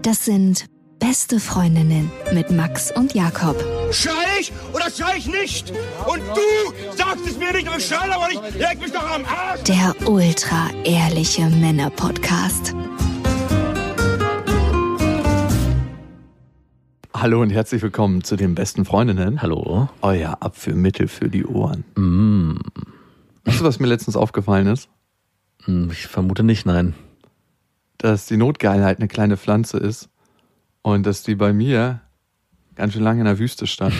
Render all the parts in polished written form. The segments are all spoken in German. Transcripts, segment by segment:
Das sind Beste Freundinnen mit Max und Jakob. Schrei ich oder schrei ich nicht? Und du sagst es mir nicht, aber ich schrei aber nicht. Leg mich doch am Arsch. Der ultra-ehrliche Männer-Podcast. Hallo und herzlich willkommen zu den Besten Freundinnen. Hallo. Euer Abführmittel für die Ohren. Mm. Weißt du, was mir letztens aufgefallen ist? Ich vermute nicht, nein. Dass die Notgeilheit eine kleine Pflanze ist und dass die bei mir ganz schön lange in der Wüste stand.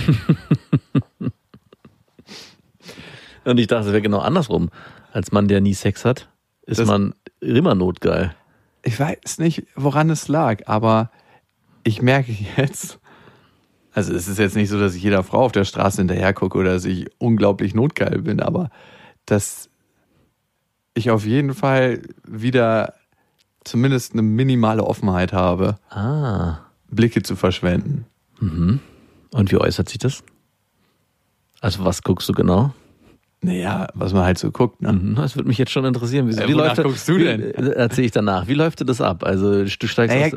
Und ich dachte, es wäre genau andersrum. Als Mann, der nie Sex hat, ist das man immer notgeil. Ich weiß nicht, woran es lag, aber ich merke jetzt, also es ist jetzt nicht so, dass ich jeder Frau auf der Straße hinterher gucke oder dass ich unglaublich notgeil bin, aber dass ich auf jeden Fall wieder zumindest eine minimale Offenheit habe, Blicke zu verschwenden. Mhm. Und wie äußert sich das? Also was guckst du genau? Naja, was man halt so guckt. Ne? Mhm. Das würde mich jetzt schon interessieren. Wie wonach guckst du denn? Erzähl ich danach. Wie läuft das ab? Also du steigst aus,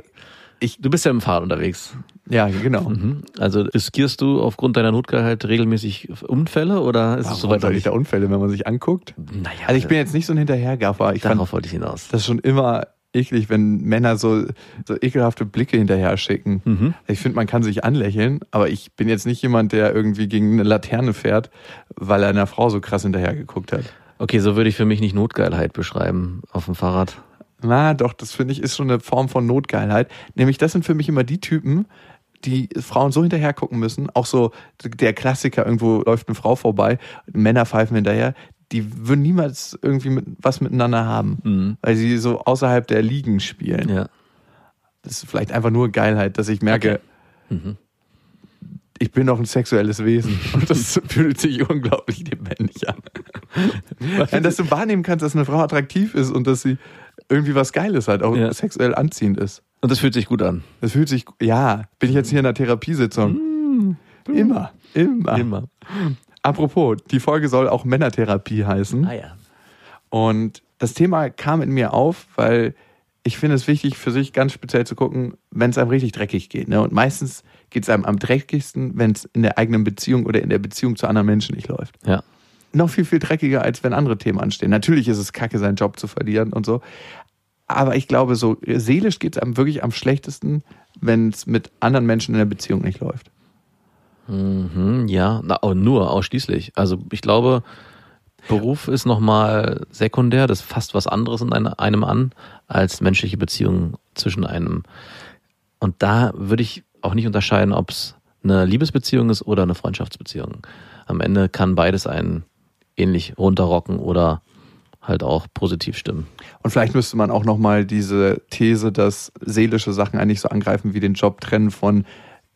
du bist ja im Fahrrad unterwegs. Ja, genau. Mhm. Also riskierst du aufgrund deiner Notgeilheit regelmäßig Unfälle oder ist es soweit? Warum soll ich da Unfälle, wenn man sich anguckt? Naja, also ich bin jetzt nicht so ein Hinterhergaffer. Darauf wollte ich hinaus. Das ist schon immer eklig, wenn Männer so ekelhafte Blicke hinterher schicken. Mhm. Ich finde, man kann sich anlächeln, aber ich bin jetzt nicht jemand, der irgendwie gegen eine Laterne fährt, weil er einer Frau so krass hinterher geguckt hat. Okay, so würde ich für mich nicht Notgeilheit beschreiben auf dem Fahrrad. Na doch, das finde ich ist schon eine Form von Notgeilheit. Nämlich das sind für mich immer die Typen, die Frauen so hinterher gucken müssen. Auch so der Klassiker, irgendwo läuft eine Frau vorbei, Männer pfeifen hinterher. Die würden niemals irgendwie was miteinander haben, weil sie so außerhalb der Ligen spielen. Ja. Das ist vielleicht einfach nur Geilheit, dass ich merke, okay. Ich bin doch ein sexuelles Wesen und das fühlt sich unglaublich lebendig an. Und dass du wahrnehmen kannst, dass eine Frau attraktiv ist und dass sie irgendwie was Geiles hat, auch sexuell anziehend ist. Und das fühlt sich gut an? Das fühlt sich, ja. Bin ich jetzt hier in einer Therapiesitzung? Immer. Apropos, die Folge soll auch Männertherapie heißen. Ah ja. Und das Thema kam in mir auf, weil ich finde es wichtig für sich ganz speziell zu gucken, wenn es einem richtig dreckig geht. Ne? Und meistens geht es einem am dreckigsten, wenn es in der eigenen Beziehung oder in der Beziehung zu anderen Menschen nicht läuft. Ja. Noch viel, viel dreckiger, als wenn andere Themen anstehen. Natürlich ist es kacke, seinen Job zu verlieren und so. Aber ich glaube, so seelisch geht es einem wirklich am schlechtesten, wenn es mit anderen Menschen in der Beziehung nicht läuft. Mhm, ja, nur ausschließlich. Also ich glaube, Beruf ist nochmal sekundär, das fasst was anderes in einem an, als menschliche Beziehungen zwischen einem. Und da würde ich auch nicht unterscheiden, ob es eine Liebesbeziehung ist oder eine Freundschaftsbeziehung. Am Ende kann beides einen ähnlich runterrocken oder halt auch positiv stimmen. Und vielleicht müsste man auch nochmal diese These, dass seelische Sachen eigentlich so angreifen wie den Job trennen von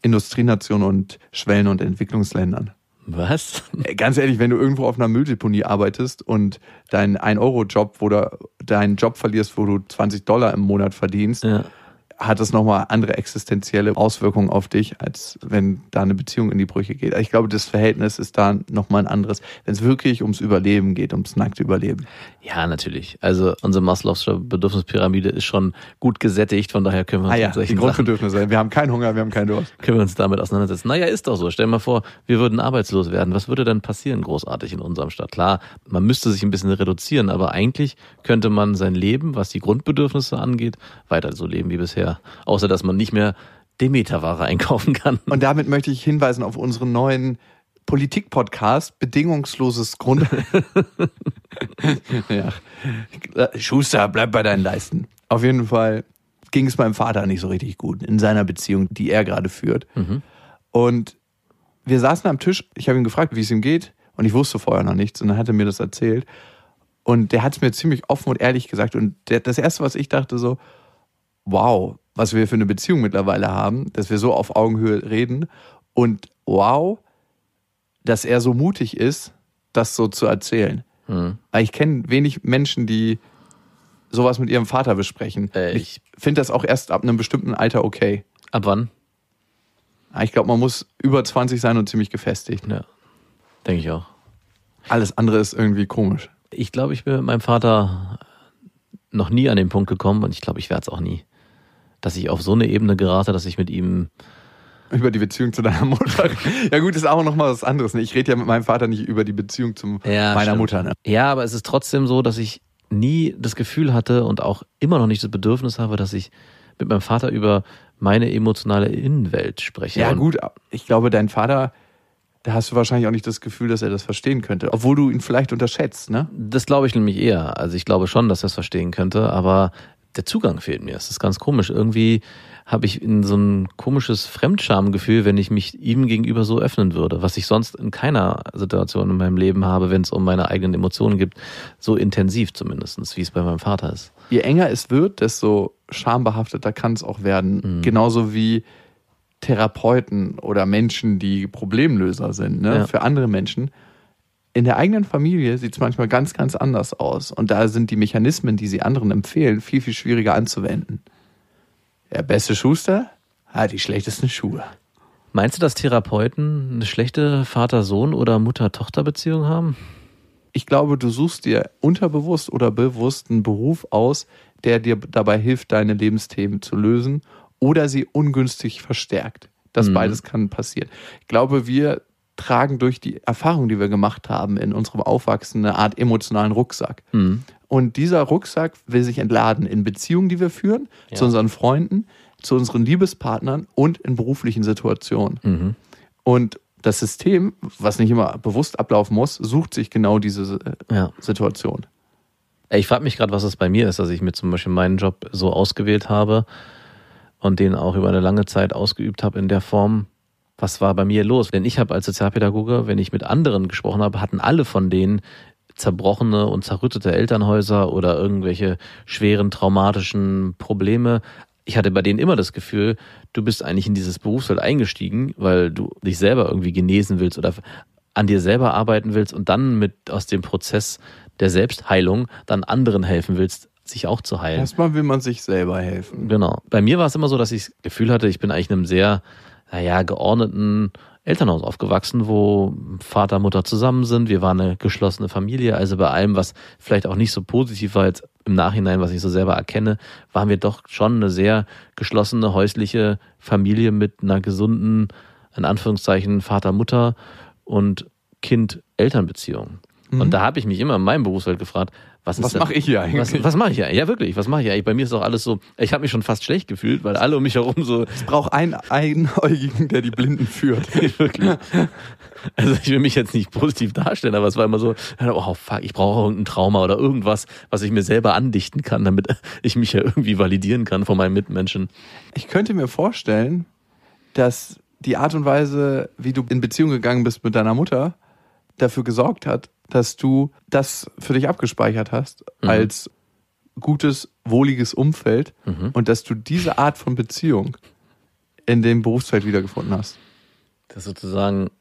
Industrienationen und Schwellen- und Entwicklungsländern. Was? Ganz ehrlich, wenn du irgendwo auf einer Mülldeponie arbeitest und deinen 1-Euro-Job, wo du deinen Job verlierst, wo du $20 im Monat verdienst, hat das nochmal andere existenzielle Auswirkungen auf dich, als wenn da eine Beziehung in die Brüche geht. Ich glaube, das Verhältnis ist da nochmal ein anderes, wenn es wirklich ums Überleben geht, ums nackte Überleben. Ja, natürlich. Also unsere Maslow'sche Bedürfnispyramide ist schon gut gesättigt, von daher können wir uns mit solchen die Grundbedürfnisse Sachen, wir haben keinen Hunger, wir haben keinen Durst. Können wir uns damit auseinandersetzen. Naja, ist doch so. Stell dir mal vor, wir würden arbeitslos werden. Was würde dann passieren großartig in unserem Staat? Klar, man müsste sich ein bisschen reduzieren, aber eigentlich könnte man sein Leben, was die Grundbedürfnisse angeht, weiter so leben wie bisher. Außer, dass man nicht mehr Demeter-Ware einkaufen kann. Und damit möchte ich hinweisen auf unseren neuen Politik-Podcast, Bedingungsloses Grundeinkommen. Schuster, bleib bei deinen Leisten. Auf jeden Fall ging es meinem Vater nicht so richtig gut in seiner Beziehung, die er gerade führt. Mhm. Und wir saßen am Tisch, ich habe ihn gefragt, wie es ihm geht. Und ich wusste vorher noch nichts. Und dann hat er mir das erzählt. Und der hat es mir ziemlich offen und ehrlich gesagt. Und das Erste, was ich dachte, so, wow, was wir für eine Beziehung mittlerweile haben, dass wir so auf Augenhöhe reden und wow, dass er so mutig ist, das so zu erzählen. Weil ich kenne wenig Menschen, die sowas mit ihrem Vater besprechen. Ich finde das auch erst ab einem bestimmten Alter okay. Ab wann? Ich glaube, man muss über 20 sein und ziemlich gefestigt. Ja, denke ich auch. Alles andere ist irgendwie komisch. Ich glaube, ich bin mit meinem Vater noch nie an den Punkt gekommen und ich glaube, ich werde es auch nie, dass ich auf so eine Ebene gerate, dass ich mit ihm... Über die Beziehung zu deiner Mutter. Ja gut, ist auch nochmal was anderes. Ne? Ich rede ja mit meinem Vater nicht über die Beziehung zu meiner Mutter. Ne? Ja, aber es ist trotzdem so, dass ich nie das Gefühl hatte und auch immer noch nicht das Bedürfnis habe, dass ich mit meinem Vater über meine emotionale Innenwelt spreche. Ja gut, ich glaube, dein Vater... Da hast du wahrscheinlich auch nicht das Gefühl, dass er das verstehen könnte. Obwohl du ihn vielleicht unterschätzt, ne? Das glaube ich nämlich eher. Also ich glaube schon, dass er es verstehen könnte, aber der Zugang fehlt mir. Es ist ganz komisch. Irgendwie habe ich so ein komisches Fremdschamgefühl, wenn ich mich ihm gegenüber so öffnen würde, was ich sonst in keiner Situation in meinem Leben habe, wenn es um meine eigenen Emotionen geht, so intensiv zumindest, wie es bei meinem Vater ist. Je enger es wird, desto schambehafteter kann es auch werden. Mhm. Genauso wie Therapeuten oder Menschen, die Problemlöser sind, ne? Ja. Für andere Menschen. In der eigenen Familie sieht es manchmal ganz, ganz anders aus. Und da sind die Mechanismen, die sie anderen empfehlen, viel, viel schwieriger anzuwenden. Der beste Schuster hat die schlechtesten Schuhe. Meinst du, dass Therapeuten eine schlechte Vater-Sohn- oder Mutter-Tochter-Beziehung haben? Ich glaube, du suchst dir unterbewusst oder bewusst einen Beruf aus, der dir dabei hilft, deine Lebensthemen zu lösen. Oder sie ungünstig verstärkt. Das beides kann passieren. Ich glaube, wir tragen durch die Erfahrung, die wir gemacht haben, in unserem Aufwachsen eine Art emotionalen Rucksack. Mhm. Und dieser Rucksack will sich entladen in Beziehungen, die wir führen, ja, zu unseren Freunden, zu unseren Liebespartnern und in beruflichen Situationen. Mhm. Und das System, was nicht immer bewusst ablaufen muss, sucht sich genau diese Situation. Ich frage mich gerade, was es bei mir ist, dass ich mir zum Beispiel meinen Job so ausgewählt habe, und den auch über eine lange Zeit ausgeübt habe in der Form, was war bei mir los? Denn ich habe als Sozialpädagoge, wenn ich mit anderen gesprochen habe, hatten alle von denen zerbrochene und zerrüttete Elternhäuser oder irgendwelche schweren traumatischen Probleme. Ich hatte bei denen immer das Gefühl, du bist eigentlich in dieses Berufsfeld eingestiegen, weil du dich selber irgendwie genesen willst oder an dir selber arbeiten willst und dann mit aus dem Prozess der Selbstheilung dann anderen helfen willst, sich auch zu heilen. Erstmal will man sich selber helfen. Genau. Bei mir war es immer so, dass ich das Gefühl hatte, ich bin eigentlich in einem sehr, geordneten Elternhaus aufgewachsen, wo Vater und Mutter zusammen sind. Wir waren eine geschlossene Familie. Also bei allem, was vielleicht auch nicht so positiv war jetzt im Nachhinein, was ich so selber erkenne, waren wir doch schon eine sehr geschlossene, häusliche Familie mit einer gesunden, in Anführungszeichen, Vater-Mutter- und Kind-Eltern-Beziehung. Mhm. Und da habe ich mich immer in meinem Berufsfeld gefragt, was mache ich hier eigentlich? Was mache ich hier? Ja, wirklich, was mache ich eigentlich? Bei mir ist doch alles so, ich habe mich schon fast schlecht gefühlt, weil alle um mich herum so... Es braucht einen Einäugigen, der die Blinden führt. Wirklich. Also ich will mich jetzt nicht positiv darstellen, aber es war immer so, oh fuck, ich brauche irgendein Trauma oder irgendwas, was ich mir selber andichten kann, damit ich mich ja irgendwie validieren kann von meinen Mitmenschen. Ich könnte mir vorstellen, dass die Art und Weise, wie du in Beziehung gegangen bist mit deiner Mutter, dafür gesorgt hat, dass du das für dich abgespeichert hast als gutes, wohliges Umfeld und dass du diese Art von Beziehung in dem Berufsfeld wiedergefunden hast. Das sozusagen...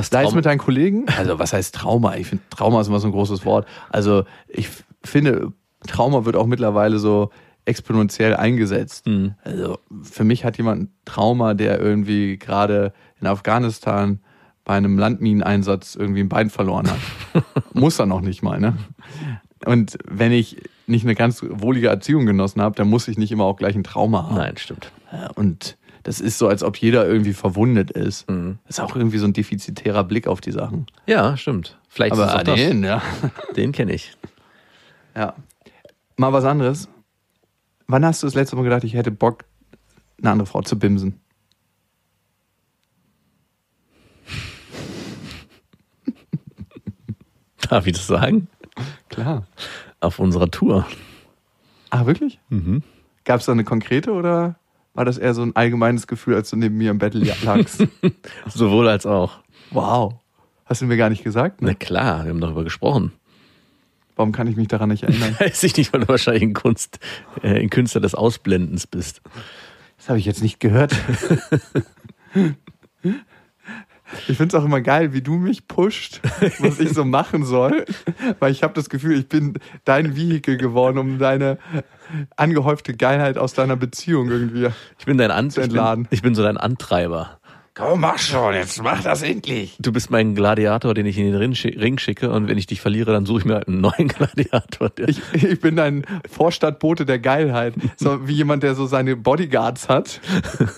Sei es mit deinen Kollegen, also was heißt Trauma? Ich finde, Trauma ist immer so ein großes Wort. Also ich finde, Trauma wird auch mittlerweile so exponentiell eingesetzt. Mhm. Also für mich hat jemand ein Trauma, der irgendwie gerade in Afghanistan bei einem Landmineneinsatz irgendwie ein Bein verloren hat. Muss er noch nicht mal, ne? Und wenn ich nicht eine ganz wohlige Erziehung genossen habe, dann muss ich nicht immer auch gleich ein Trauma haben. Nein, stimmt. Und das ist so, als ob jeder irgendwie verwundet ist. Mhm. Das ist auch irgendwie so ein defizitärer Blick auf die Sachen. Ja, stimmt. Vielleicht aber ist es auch das. Den kenne ich. Ja. Mal was anderes. Wann hast du das letzte Mal gedacht, ich hätte Bock, eine andere Frau zu bimsen? Darf ich das sagen? Klar. Auf unserer Tour. Ah, wirklich? Mhm. Gab es da eine konkrete oder war das eher so ein allgemeines Gefühl, als du neben mir im Bett lagst? Sowohl als auch. Wow. Hast du mir gar nicht gesagt? Ne? Na klar, wir haben darüber gesprochen. Warum kann ich mich daran nicht erinnern? Weiß ich nicht, weil du wahrscheinlich ein Künstler des Ausblendens bist. Das habe ich jetzt nicht gehört. Ich finde es auch immer geil, wie du mich pusht, was ich so machen soll, weil ich habe das Gefühl, ich bin dein Vehikel geworden, um deine angehäufte Geilheit aus deiner Beziehung irgendwie zu entladen. Ich bin so dein Antreiber. Komm, mach schon, jetzt mach das endlich. Du bist mein Gladiator, den ich in den Ring schicke, und wenn ich dich verliere, dann suche ich mir einen neuen Gladiator. Ich bin ein Vorstadtbote der Geilheit. So wie jemand, der so seine Bodyguards hat,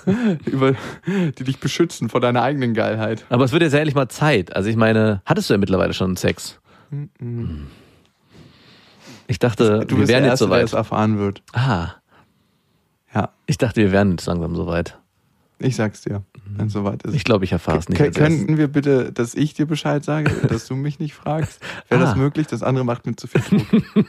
die dich beschützen vor deiner eigenen Geilheit. Aber es wird jetzt ja endlich mal Zeit. Also ich meine, hattest du ja mittlerweile schon Sex? Mhm. Ich dachte, wir wären jetzt soweit. Du bist der Erste, der es erfahren wird. Ah. Ja. Ich dachte, wir wären jetzt langsam soweit. Ich sag's dir, wenn es soweit ist. Ich glaube, ich erfahre es nicht. Könnten wir bitte, dass ich dir Bescheid sage, dass du mich nicht fragst? Wäre das möglich? Das andere macht mir zu viel Druck.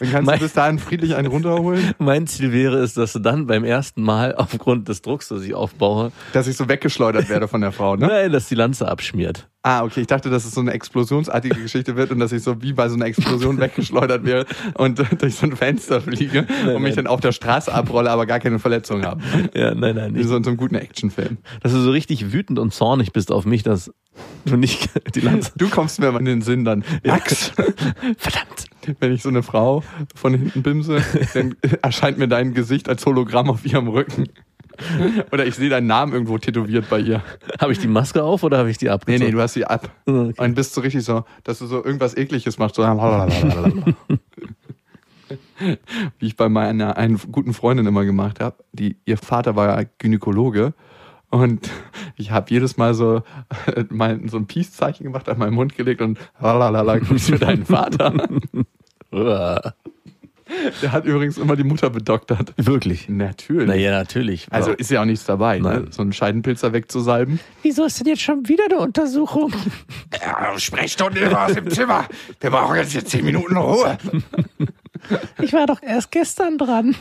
Dann kannst du bis dahin friedlich einen runterholen. Mein Ziel wäre es, dass du dann beim ersten Mal aufgrund des Drucks, das ich aufbaue... Dass ich so weggeschleudert werde von der Frau, ne? Nein, dass die Lanze abschmiert. Ah, okay, ich dachte, dass es so eine explosionsartige Geschichte wird und dass ich so wie bei so einer Explosion weggeschleudert werde und durch so ein Fenster fliege und mich dann auf der Straße abrolle, aber gar keine Verletzung habe. Ja, nein. Wie so in so einem guten Actionfilm. Dass du so richtig wütend und zornig bist auf mich, dass du nicht die Lanze... Du kommst mir mal in den Sinn dann. Max! Verdammt! Wenn ich so eine Frau von hinten bimse, dann erscheint mir dein Gesicht als Hologramm auf ihrem Rücken. Oder ich sehe deinen Namen irgendwo tätowiert bei ihr. Habe ich die Maske auf oder habe ich die abgezogen? Nee, du hast sie ab. Okay. Und bist so richtig so, dass du so irgendwas Ekliges machst. So wie ich bei meiner einen guten Freundin immer gemacht habe. Ihr Vater war ja Gynäkologe. Und ich habe jedes Mal so ein Peace-Zeichen gemacht, an meinen Mund gelegt und lalalala, guckst du deinen Vater an. Der hat übrigens immer die Mutter bedoktert. Wirklich? Natürlich. Naja, natürlich. Also ist ja auch nichts dabei, ne? So einen Scheidenpilzer wegzusalben. Wieso ist denn jetzt schon wieder eine Untersuchung? Ja, Sprechstunde aus dem Zimmer. Wir brauchen jetzt 10 Minuten Ruhe. Ich war doch erst gestern dran.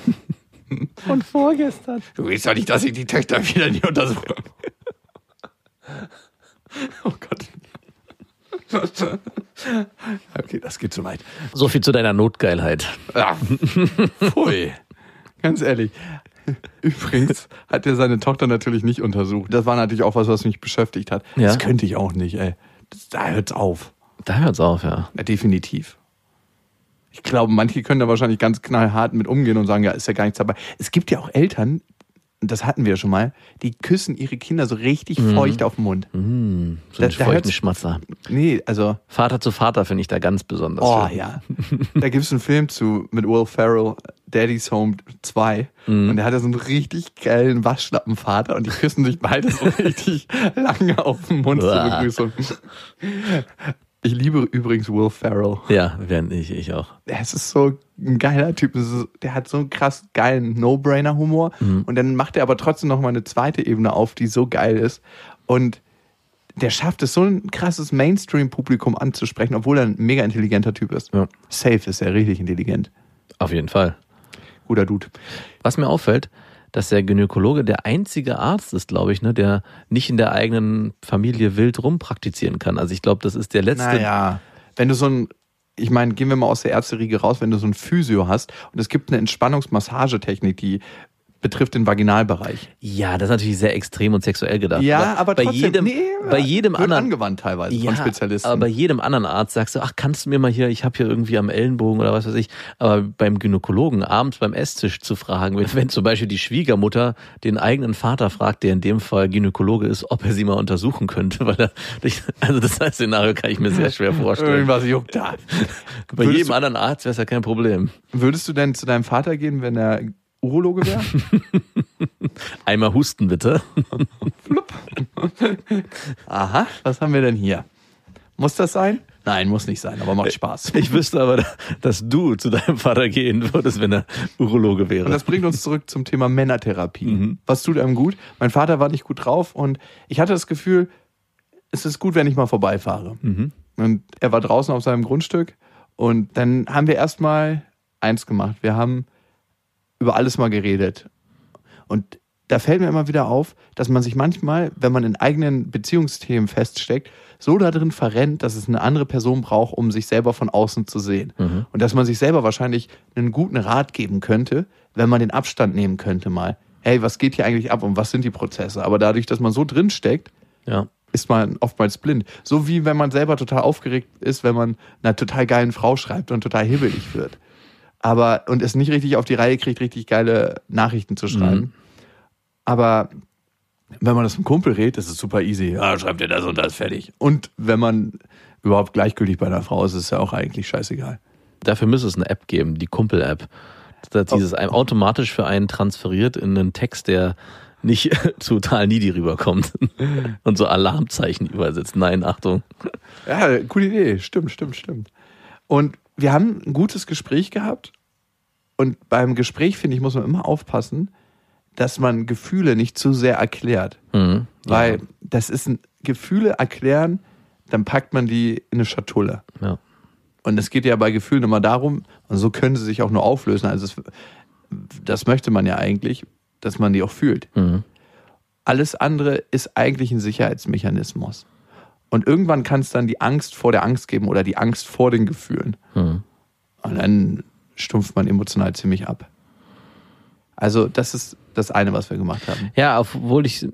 Und vorgestern. Du willst doch nicht, dass ich die Töchter wieder nie untersuche. Oh Gott. Okay, das geht zu weit. So viel zu deiner Notgeilheit. Ja. Pfui. Ganz ehrlich. Übrigens hat er seine Tochter natürlich nicht untersucht. Das war natürlich auch was mich beschäftigt hat. Ja? Das könnte ich auch nicht, ey. Da hört's auf. Da hört's auf, ja definitiv. Ich glaube, manche können da wahrscheinlich ganz knallhart mit umgehen und sagen, ja, ist ja gar nichts dabei. Es gibt ja auch Eltern, das hatten wir ja schon mal, die küssen ihre Kinder so richtig feucht auf den Mund. Mm. So einen feuchten Schmatzer. Nee, also... Vater zu Vater finde ich da ganz besonders. Oh, schön. Ja. Da gibt es einen Film zu mit Will Ferrell, Daddy's Home 2. Mm. Und der hat ja so einen richtig geilen Waschlappenvater und die küssen sich beide so richtig lange auf den Mund zur Begrüßung. Ich liebe übrigens Will Ferrell. Ja, während ich auch. Es ist so ein geiler Typ. Der hat so einen krass geilen No-Brainer-Humor. Mhm. Und dann macht er aber trotzdem nochmal eine zweite Ebene auf, die so geil ist. Und der schafft es, so ein krasses Mainstream-Publikum anzusprechen, obwohl er ein mega intelligenter Typ ist. Ja. Safe ist er richtig intelligent. Auf jeden Fall. Guter Dude. Was mir auffällt, dass der Gynäkologe der einzige Arzt ist, glaube ich, ne, der nicht in der eigenen Familie wild rumpraktizieren kann. Also ich glaube, das ist der letzte... Naja, wenn du gehen wir mal aus der Ärzteriege raus, wenn du so einen Physio hast und es gibt eine Entspannungsmassagetechnik, die betrifft den Vaginalbereich. Ja, das ist natürlich sehr extrem und sexuell gedacht. Ja, aber trotzdem, bei jedem anderen angewandt teilweise von Spezialisten. Aber bei jedem anderen Arzt sagst du, ach, kannst du mir mal hier, ich habe hier irgendwie am Ellenbogen oder was weiß ich. Aber beim Gynäkologen abends beim Esstisch zu fragen, wenn zum Beispiel die Schwiegermutter den eigenen Vater fragt, der in dem Fall Gynäkologe ist, ob er sie mal untersuchen könnte, weil das heißt, Szenario kann ich mir sehr schwer vorstellen. Irgendwas juckt da. Bei jedem anderen Arzt wäre es ja kein Problem. Würdest du denn zu deinem Vater gehen, wenn er Urologe wäre? Einmal husten, bitte. Flupp. Aha, was haben wir denn hier? Muss das sein? Nein, muss nicht sein, aber macht Spaß. Ich wüsste aber, dass du zu deinem Vater gehen würdest, wenn er Urologe wäre. Und das bringt uns zurück zum Thema Männertherapie. Mhm. Was tut einem gut? Mein Vater war nicht gut drauf und ich hatte das Gefühl, es ist gut, wenn ich mal vorbeifahre. Mhm. Und er war draußen auf seinem Grundstück und dann haben wir erstmal eins gemacht. Wir haben über alles mal geredet. Und da fällt mir immer wieder auf, dass man sich manchmal, wenn man in eigenen Beziehungsthemen feststeckt, so da drin verrennt, dass es eine andere Person braucht, um sich selber von außen zu sehen. Mhm. Und dass man sich selber wahrscheinlich einen guten Rat geben könnte, wenn man den Abstand nehmen könnte mal. Hey, was geht hier eigentlich ab und was sind die Prozesse? Aber dadurch, dass man so drin steckt, ist man oftmals blind. So wie wenn man selber total aufgeregt ist, wenn man einer total geilen Frau schreibt und total hibbelig wird. Und es nicht richtig auf die Reihe kriegt, richtig geile Nachrichten zu schreiben. Mhm. Aber wenn man das mit einem Kumpel redet, ist es super easy. Ja, schreibt dir das und das, fertig. Und wenn man überhaupt gleichgültig bei einer Frau ist, ist es ja auch eigentlich scheißegal. Dafür müsste es eine App geben, die Kumpel-App. Dass dieses einem automatisch für einen transferiert in einen Text, der nicht total needy rüberkommt und so Alarmzeichen übersetzt. Nein, Achtung. Ja, coole Idee. Stimmt. Und wir haben ein gutes Gespräch gehabt. Und beim Gespräch, finde ich, muss man immer aufpassen, dass man Gefühle nicht zu sehr erklärt. Mhm, weil das ist ein Gefühle erklären, dann packt man die in eine Schatulle. Ja. Und es geht ja bei Gefühlen immer darum, und so können sie sich auch nur auflösen. Also das möchte man ja eigentlich, dass man die auch fühlt. Mhm. Alles andere ist eigentlich ein Sicherheitsmechanismus. Und irgendwann kann es dann die Angst vor der Angst geben oder die Angst vor den Gefühlen. Mhm. Und dann stumpft man emotional ziemlich ab. Also das ist das eine, was wir gemacht haben. Ja, obwohl ich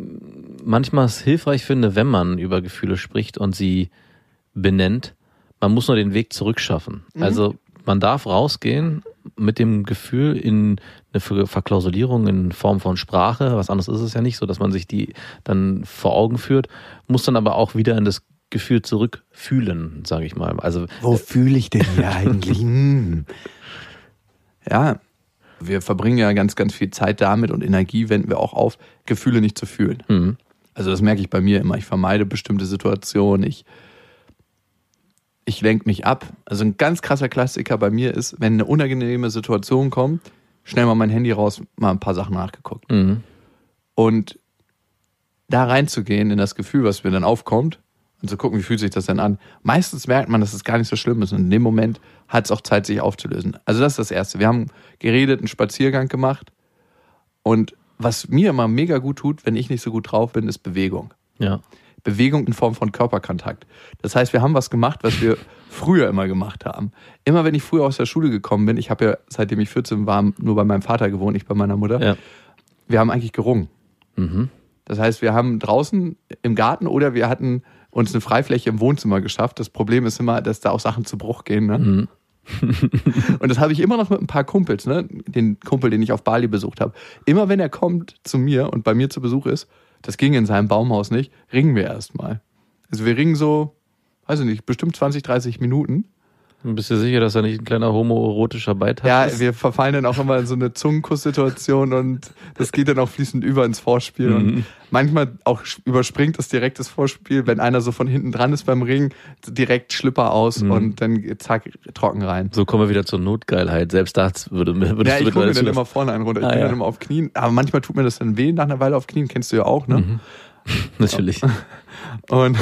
manchmal es hilfreich finde, wenn man über Gefühle spricht und sie benennt, man muss nur den Weg zurückschaffen. Mhm. Also man darf rausgehen mit dem Gefühl in eine Verklausulierung in Form von Sprache, was anderes ist es ja nicht, so dass man sich die dann vor Augen führt, muss dann aber auch wieder in das Gefühl zurückfühlen, sage ich mal. Also wo fühle ich denn hier eigentlich? Ja, wir verbringen ja ganz, ganz viel Zeit damit und Energie wenden wir auch auf, Gefühle nicht zu fühlen. Mhm. Also das merke ich bei mir immer. Ich vermeide bestimmte Situationen, ich lenke mich ab. Also ein ganz krasser Klassiker bei mir ist, wenn eine unangenehme Situation kommt, schnell mal mein Handy raus, mal ein paar Sachen nachgeguckt. Mhm. Und da reinzugehen in das Gefühl, was mir dann aufkommt und zu gucken, wie fühlt sich das denn an. Meistens merkt man, dass es gar nicht so schlimm ist und in dem Moment hat es auch Zeit, sich aufzulösen. Also das ist das Erste. Wir haben geredet, einen Spaziergang gemacht und was mir immer mega gut tut, wenn ich nicht so gut drauf bin, ist Bewegung. Ja. Bewegung in Form von Körperkontakt. Das heißt, wir haben was gemacht, was wir früher immer gemacht haben. Immer wenn ich früher aus der Schule gekommen bin, ich habe ja, seitdem ich 14 war, nur bei meinem Vater gewohnt, nicht bei meiner Mutter. Ja. Wir haben eigentlich gerungen. Mhm. Das heißt, wir haben draußen im Garten oder wir hatten uns eine Freifläche im Wohnzimmer geschafft. Das Problem ist immer, dass da auch Sachen zu Bruch gehen. Ne? Mhm. Und das habe ich immer noch mit ein paar Kumpels, ne? Den Kumpel, den ich auf Bali besucht habe. Immer wenn er kommt zu mir und bei mir zu Besuch ist, das ging in seinem Baumhaus nicht, ringen wir erstmal. Also wir ringen so, weiß ich nicht, bestimmt 20, 30 Minuten. Bist du sicher, dass er nicht ein kleiner homoerotischer Beitrag ist? Ja, wir verfallen dann auch immer in so eine Zungenkuss-Situation und das geht dann auch fließend über ins Vorspiel. Mhm. Und manchmal auch überspringt das direkt das Vorspiel, wenn einer so von hinten dran ist beim Ringen, direkt Schlipper aus und dann zack, trocken rein. So kommen wir wieder zur Notgeilheit. Selbst das würde ja, ich gucke mir dann immer vorne einen runter. Ich bin dann immer auf Knien. Aber manchmal tut mir das dann weh nach einer Weile auf Knien. Kennst du ja auch, ne? Mhm. Natürlich. Und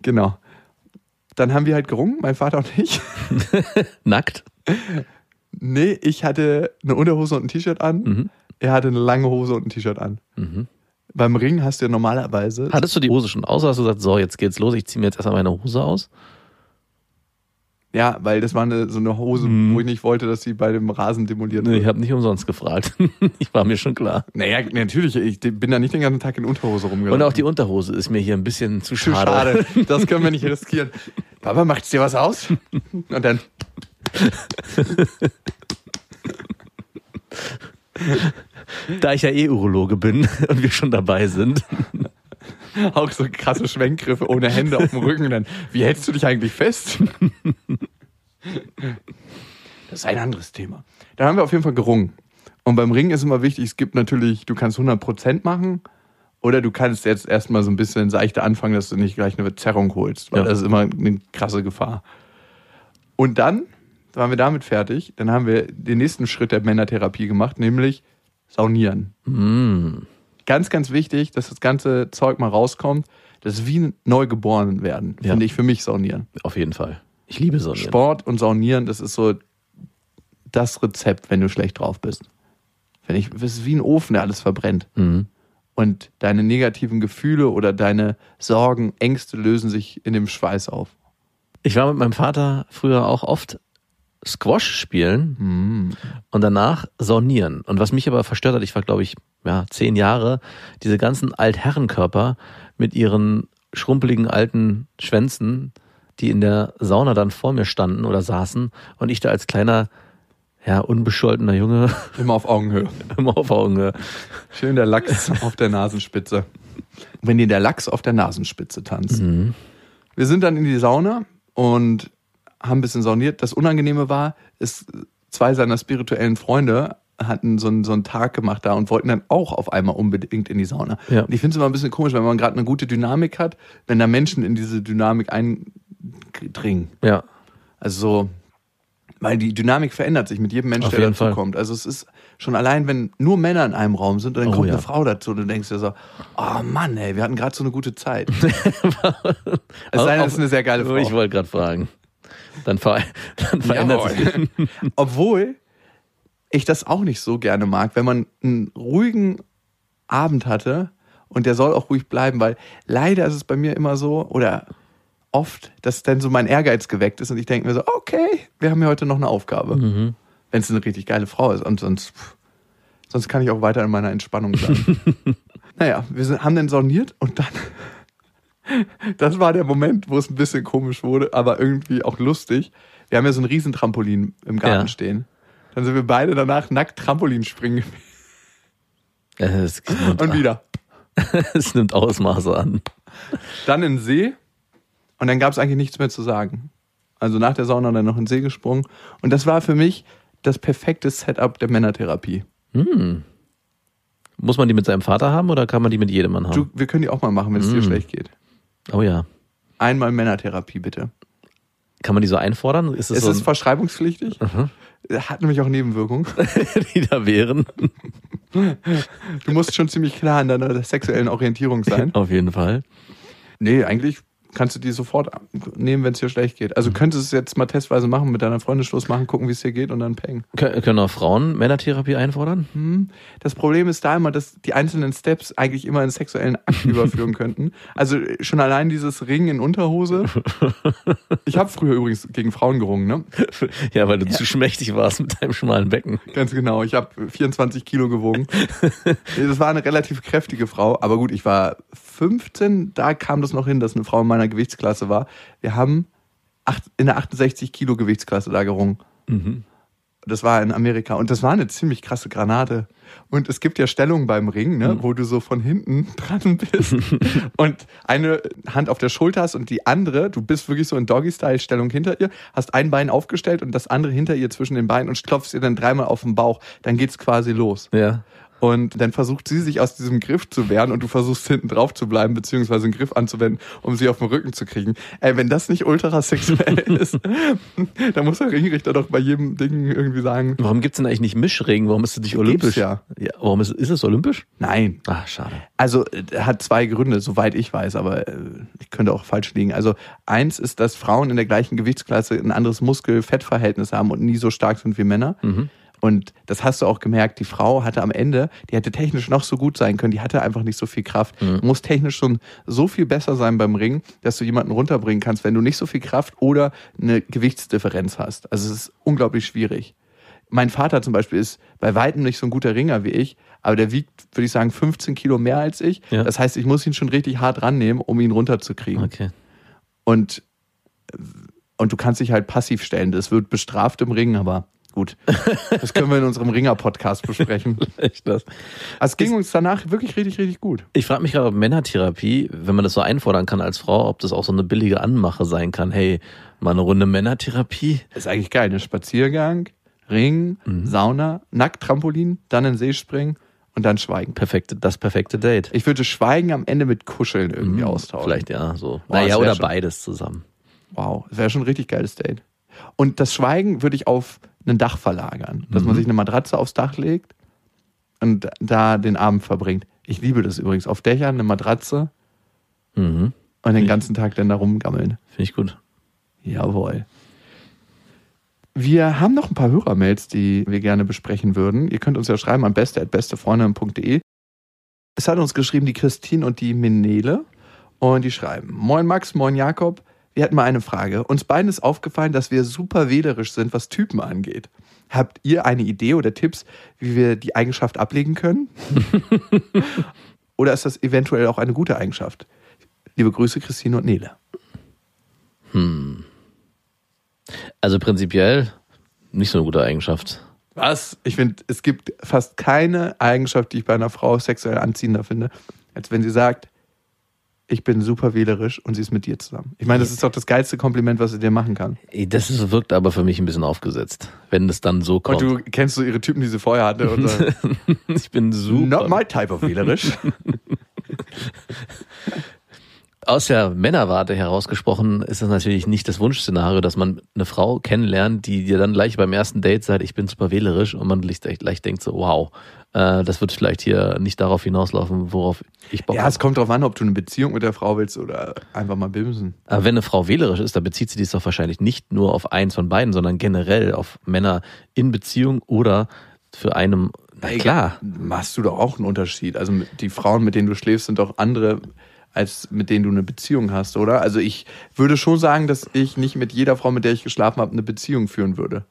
genau. Dann haben wir halt gerungen, mein Vater und ich. Nackt? Nee, ich hatte eine Unterhose und ein T-Shirt an. Mhm. Er hatte eine lange Hose und ein T-Shirt an. Mhm. Beim Ringen hast du ja normalerweise... Hattest du die Hose schon aus oder hast du gesagt, so, jetzt geht's los, ich ziehe mir jetzt erstmal meine Hose aus? Ja, weil das war so eine Hose, wo ich nicht wollte, dass sie bei dem Rasen demoliert wird. Nee, ich habe nicht umsonst gefragt. Ich war mir schon klar. Naja, natürlich. Ich bin da nicht den ganzen Tag in Unterhose rumgelaufen. Und auch die Unterhose ist mir hier ein bisschen zu schade. Das können wir nicht riskieren. Papa, macht's dir was aus? Und dann... Da ich ja Urologe bin und wir schon dabei sind... Auch so krasse Schwenkgriffe ohne Hände auf dem Rücken. Dann, wie hältst du dich eigentlich fest? Das ist ein anderes Thema. Da haben wir auf jeden Fall gerungen. Und beim Ringen ist immer wichtig, es gibt natürlich, du kannst 100% machen oder du kannst jetzt erstmal so ein bisschen seichter anfangen, dass du nicht gleich eine Zerrung holst. Weil das ist immer eine krasse Gefahr. Und dann waren wir damit fertig. Dann haben wir den nächsten Schritt der Männertherapie gemacht, nämlich saunieren. Ganz, ganz wichtig, dass das ganze Zeug mal rauskommt. Das ist wie neugeboren werden, finde ich, für mich saunieren. Auf jeden Fall. Ich liebe saunieren. Sport und saunieren, das ist so das Rezept, wenn du schlecht drauf bist. Das ist wie ein Ofen, der alles verbrennt. Mhm. Und deine negativen Gefühle oder deine Sorgen, Ängste lösen sich in dem Schweiß auf. Ich war mit meinem Vater früher auch oft Squash spielen und danach saunieren. Und was mich aber verstört hat, ich war, glaube ich, 10 Jahre, diese ganzen Altherrenkörper mit ihren schrumpeligen alten Schwänzen, die in der Sauna dann vor mir standen oder saßen und ich da als kleiner ja, unbescholtener Junge. Immer auf Augenhöhe. Immer auf Augenhöhe. Schön der Lachs auf der Nasenspitze. Wenn dir der Lachs auf der Nasenspitze tanzt. Mhm. Wir sind dann in die Sauna und haben ein bisschen sauniert. Das Unangenehme war, ist, zwei seiner spirituellen Freunde hatten so einen Tag gemacht da und wollten dann auch auf einmal unbedingt in die Sauna. Ja. Und ich finde es immer ein bisschen komisch, wenn man gerade eine gute Dynamik hat, wenn da Menschen in diese Dynamik eindringen. Ja. Also so, weil die Dynamik verändert sich mit jedem Menschen, der dazu kommt. Also es ist schon allein, wenn nur Männer in einem Raum sind und dann kommt eine Frau dazu und du denkst dir so, oh Mann, ey, wir hatten gerade so eine gute Zeit. Es sei denn, das ist eine sehr geile Frau. Ich wollte gerade fragen. Dann verändert sich. Obwohl ich das auch nicht so gerne mag, wenn man einen ruhigen Abend hatte und der soll auch ruhig bleiben, weil leider ist es bei mir immer so oder oft, dass dann so mein Ehrgeiz geweckt ist und ich denke mir so, okay, wir haben ja heute noch eine Aufgabe. Mhm. Wenn es eine richtig geile Frau ist und sonst kann ich auch weiter in meiner Entspannung sein. Naja, haben dann sauniert und dann das war der Moment, wo es ein bisschen komisch wurde, aber irgendwie auch lustig. Wir haben ja so ein Riesentrampolin im Garten stehen. Dann sind wir beide danach nackt Trampolin springen. Und wieder. Es nimmt Ausmaße an. Dann in den See und dann gab es eigentlich nichts mehr zu sagen. Also nach der Sauna dann noch in den See gesprungen. Und das war für mich das perfekte Setup der Männertherapie. Hm. Muss man die mit seinem Vater haben oder kann man die mit jedem Mann haben? Wir können die auch mal machen, wenn es dir schlecht geht. Oh ja. Einmal Männertherapie, bitte. Kann man die so einfordern? Ist es verschreibungspflichtig? Mhm. Hat nämlich auch Nebenwirkungen. Die da wären. Du musst schon ziemlich klar in deiner sexuellen Orientierung sein. Auf jeden Fall. Nee, eigentlich kannst du die sofort nehmen, wenn es dir schlecht geht. Also könntest du es jetzt mal testweise machen, mit deiner Freundin Schluss machen, gucken, wie es dir geht und dann peng. Können auch Frauen Männertherapie einfordern? Das Problem ist da immer, dass die einzelnen Steps eigentlich immer in sexuellen Akt überführen könnten. Also schon allein dieses Ringen in Unterhose. Ich habe früher übrigens gegen Frauen gerungen, ne? Ja, weil du zu schmächtig warst mit deinem schmalen Becken. Ganz genau, ich habe 24 Kilo gewogen. Das war eine relativ kräftige Frau, aber gut, ich war 15, da kam das noch hin, dass eine Frau in meiner Gewichtsklasse war. Wir haben in der 68 Kilo Gewichtsklasse da gerungen. Mhm. Das war in Amerika und das war eine ziemlich krasse Granate. Und es gibt ja Stellungen beim Ringen, ne, wo du so von hinten dran bist und eine Hand auf der Schulter hast und die andere, du bist wirklich so in Doggy-Style-Stellung hinter ihr, hast ein Bein aufgestellt und das andere hinter ihr zwischen den Beinen und klopfst ihr dann dreimal auf den Bauch. Dann geht's quasi los. Ja. Und dann versucht sie, sich aus diesem Griff zu wehren und du versuchst, hinten drauf zu bleiben, beziehungsweise einen Griff anzuwenden, um sie auf den Rücken zu kriegen. Ey, wenn das nicht ultrasexuell ist, dann muss der Ringrichter doch bei jedem Ding irgendwie sagen... Warum gibt's denn eigentlich nicht Mischring? Warum ist es nicht olympisch? Ja. Warum ist es olympisch? Nein. Ach, schade. Also, hat zwei Gründe, soweit ich weiß, aber ich könnte auch falsch liegen. Also, eins ist, dass Frauen in der gleichen Gewichtsklasse ein anderes Muskel-Fett-Verhältnis haben und nie so stark sind wie Männer. Mhm. Und das hast du auch gemerkt, die Frau hatte am Ende, die hätte technisch noch so gut sein können, die hatte einfach nicht so viel Kraft. Mhm. Du musst technisch schon so viel besser sein beim Ringen, dass du jemanden runterbringen kannst, wenn du nicht so viel Kraft oder eine Gewichtsdifferenz hast. Also es ist unglaublich schwierig. Mein Vater zum Beispiel ist bei weitem nicht so ein guter Ringer wie ich, aber der wiegt, würde ich sagen, 15 Kilo mehr als ich. Ja. Das heißt, ich muss ihn schon richtig hart rannehmen, um ihn runterzukriegen. Okay. Und du kannst dich halt passiv stellen. Das wird bestraft im Ringen, aber... Gut. Das können wir in unserem Ringer-Podcast besprechen. Echt das. Es ging uns danach wirklich richtig, richtig gut. Ich frage mich gerade, ob Männertherapie, wenn man das so einfordern kann als Frau, ob das auch so eine billige Anmache sein kann. Hey, mal eine Runde Männertherapie. Das ist eigentlich geil. Ne? Spaziergang, Ring, Sauna, Nackt-Trampolin, dann in den See springen und dann schweigen. Das perfekte Date. Ich würde Schweigen am Ende mit Kuscheln irgendwie austauschen. Vielleicht ja, so. Boah, naja, oder schon, beides zusammen. Wow, das wäre schon ein richtig geiles Date. Und das Schweigen würde ich auf ein Dach verlagern, dass man sich eine Matratze aufs Dach legt und da den Abend verbringt. Ich liebe das übrigens. Auf Dächern eine Matratze und den ganzen Tag dann da rumgammeln. Finde ich gut. Jawohl. Wir haben noch ein paar Hörermails, die wir gerne besprechen würden. Ihr könnt uns ja schreiben an beste@bestefreundin.de. Es hat uns geschrieben die Christine und die Menele und die schreiben: Moin Max, moin Jakob. Wir hatten mal eine Frage. Uns beiden ist aufgefallen, dass wir super wählerisch sind, was Typen angeht. Habt ihr eine Idee oder Tipps, wie wir die Eigenschaft ablegen können? Oder ist das eventuell auch eine gute Eigenschaft? Liebe Grüße, Christine und Nele. Also prinzipiell nicht so eine gute Eigenschaft. Was? Ich finde, es gibt fast keine Eigenschaft, die ich bei einer Frau sexuell anziehender finde, als wenn sie sagt, ich bin super wählerisch und sie ist mit dir zusammen. Ich meine, das ist doch das geilste Kompliment, was sie dir machen kann. Das ist, wirkt aber für mich ein bisschen aufgesetzt, wenn es dann so kommt. Und du kennst so ihre Typen, die sie vorher hatte? Oder? Ich bin super. Not my type of wählerisch. Aus der Männerwarte herausgesprochen ist das natürlich nicht das Wunschszenario, dass man eine Frau kennenlernt, die dir dann gleich beim ersten Date sagt, ich bin super wählerisch, und man gleich denkt so, wow, das wird vielleicht hier nicht darauf hinauslaufen, worauf ich Bock habe. Ja, es kommt darauf an, ob du eine Beziehung mit der Frau willst oder einfach mal bimsen. Aber wenn eine Frau wählerisch ist, dann bezieht sie dies doch wahrscheinlich nicht nur auf eins von beiden, sondern generell auf Männer in Beziehung oder für einen, na klar. Machst du doch auch einen Unterschied. Also die Frauen, mit denen du schläfst, sind doch andere, als mit denen du eine Beziehung hast, oder? Also ich würde schon sagen, dass ich nicht mit jeder Frau, mit der ich geschlafen habe, eine Beziehung führen würde.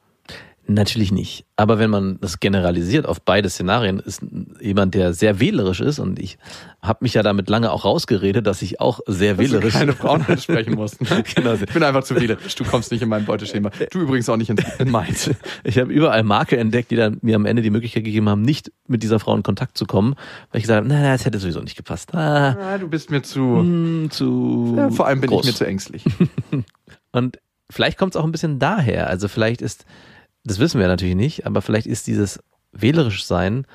Natürlich nicht. Aber wenn man das generalisiert auf beide Szenarien, ist jemand, der sehr wählerisch ist, und ich habe mich ja damit lange auch rausgeredet, dass ich auch sehr wählerisch bin. Keine Frauen ansprechen mussten. Genau. Ich bin einfach zu wählerisch. Du kommst nicht in mein Beuteschema. Du übrigens auch nicht in meins. Ich habe überall Marke entdeckt, die dann mir am Ende die Möglichkeit gegeben haben, nicht mit dieser Frau in Kontakt zu kommen, weil ich gesagt habe, na, das hätte sowieso nicht gepasst. Du bist mir zu ja, vor allem bin groß. Ich mir zu ängstlich. Und vielleicht kommt es auch ein bisschen daher. Also vielleicht ist, das wissen wir natürlich nicht, aber vielleicht ist dieses wählerisch Sein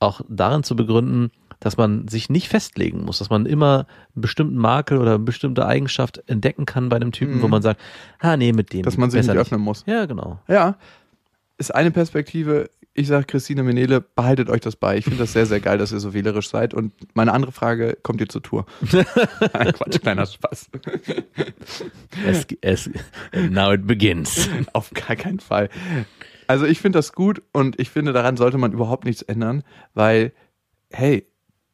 auch darin zu begründen, dass man sich nicht festlegen muss, dass man immer einen bestimmten Makel oder eine bestimmte Eigenschaft entdecken kann bei einem Typen, wo man sagt, nee, mit dem. Dass man sich nicht öffnen muss. Ja, genau. Ja, ist eine Perspektive. Ich sage, Christine Menele, behaltet euch das bei. Ich finde das sehr, sehr geil, dass ihr so wählerisch seid. Und meine andere Frage, kommt ihr zur Tour? Quatsch, kleiner Spaß. Now it begins. Auf gar keinen Fall. Also ich finde das gut und ich finde, daran sollte man überhaupt nichts ändern, weil, hey,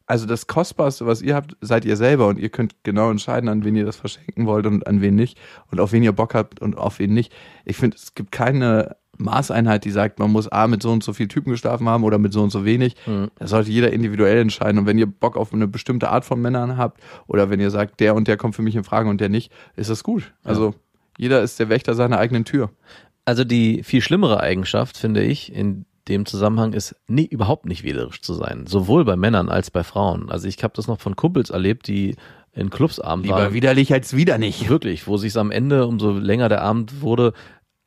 also das Kostbarste, was ihr habt, seid ihr selber, und ihr könnt genau entscheiden, an wen ihr das verschenken wollt und an wen nicht und auf wen ihr Bock habt und auf wen nicht. Ich finde, es gibt keine Maßeinheit, die sagt, man muss mit so und so viel Typen geschlafen haben oder mit so und so wenig. Das sollte jeder individuell entscheiden. Und wenn ihr Bock auf eine bestimmte Art von Männern habt oder wenn ihr sagt, der und der kommt für mich in Frage und der nicht, ist das gut. Ja. Also jeder ist der Wächter seiner eigenen Tür. Also die viel schlimmere Eigenschaft, finde ich, in dem Zusammenhang ist, überhaupt nicht wählerisch zu sein. Sowohl bei Männern als bei Frauen. Also ich habe das noch von Kumpels erlebt, die in Clubs abends lieber waren. Lieber widerlich als wieder nicht. Wirklich, wo sich am Ende, umso länger der Abend wurde,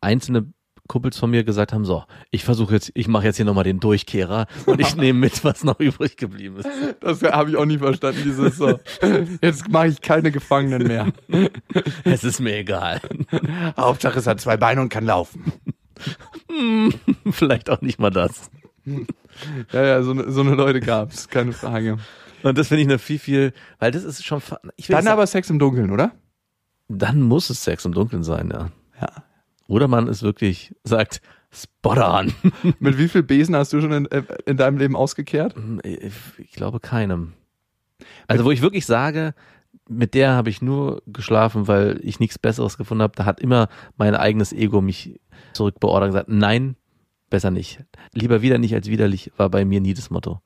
einzelne Kumpels von mir gesagt haben, so, ich mache jetzt hier nochmal den Durchkehrer und ich nehme mit, was noch übrig geblieben ist. Das habe ich auch nicht verstanden, dieses so, jetzt mache ich keine Gefangenen mehr. Es ist mir egal. Hauptsache, es hat zwei Beine und kann laufen. Vielleicht auch nicht mal das. Ja, so eine Leute gab es, keine Frage. Und das finde ich eine viel, weil das ist schon... Dann aber Sex im Dunkeln, oder? Dann muss es Sex im Dunkeln sein, ja. Ja. Oder man ist wirklich, sagt, spot on. Mit wie viel Besen hast du schon in deinem Leben ausgekehrt? Ich glaube keinem. Also wo ich wirklich sage, mit der habe ich nur geschlafen, weil ich nichts Besseres gefunden habe. Da hat immer mein eigenes Ego mich zurückbeordert und gesagt, nein, besser nicht. Lieber wieder nicht als widerlich, war bei mir nie das Motto.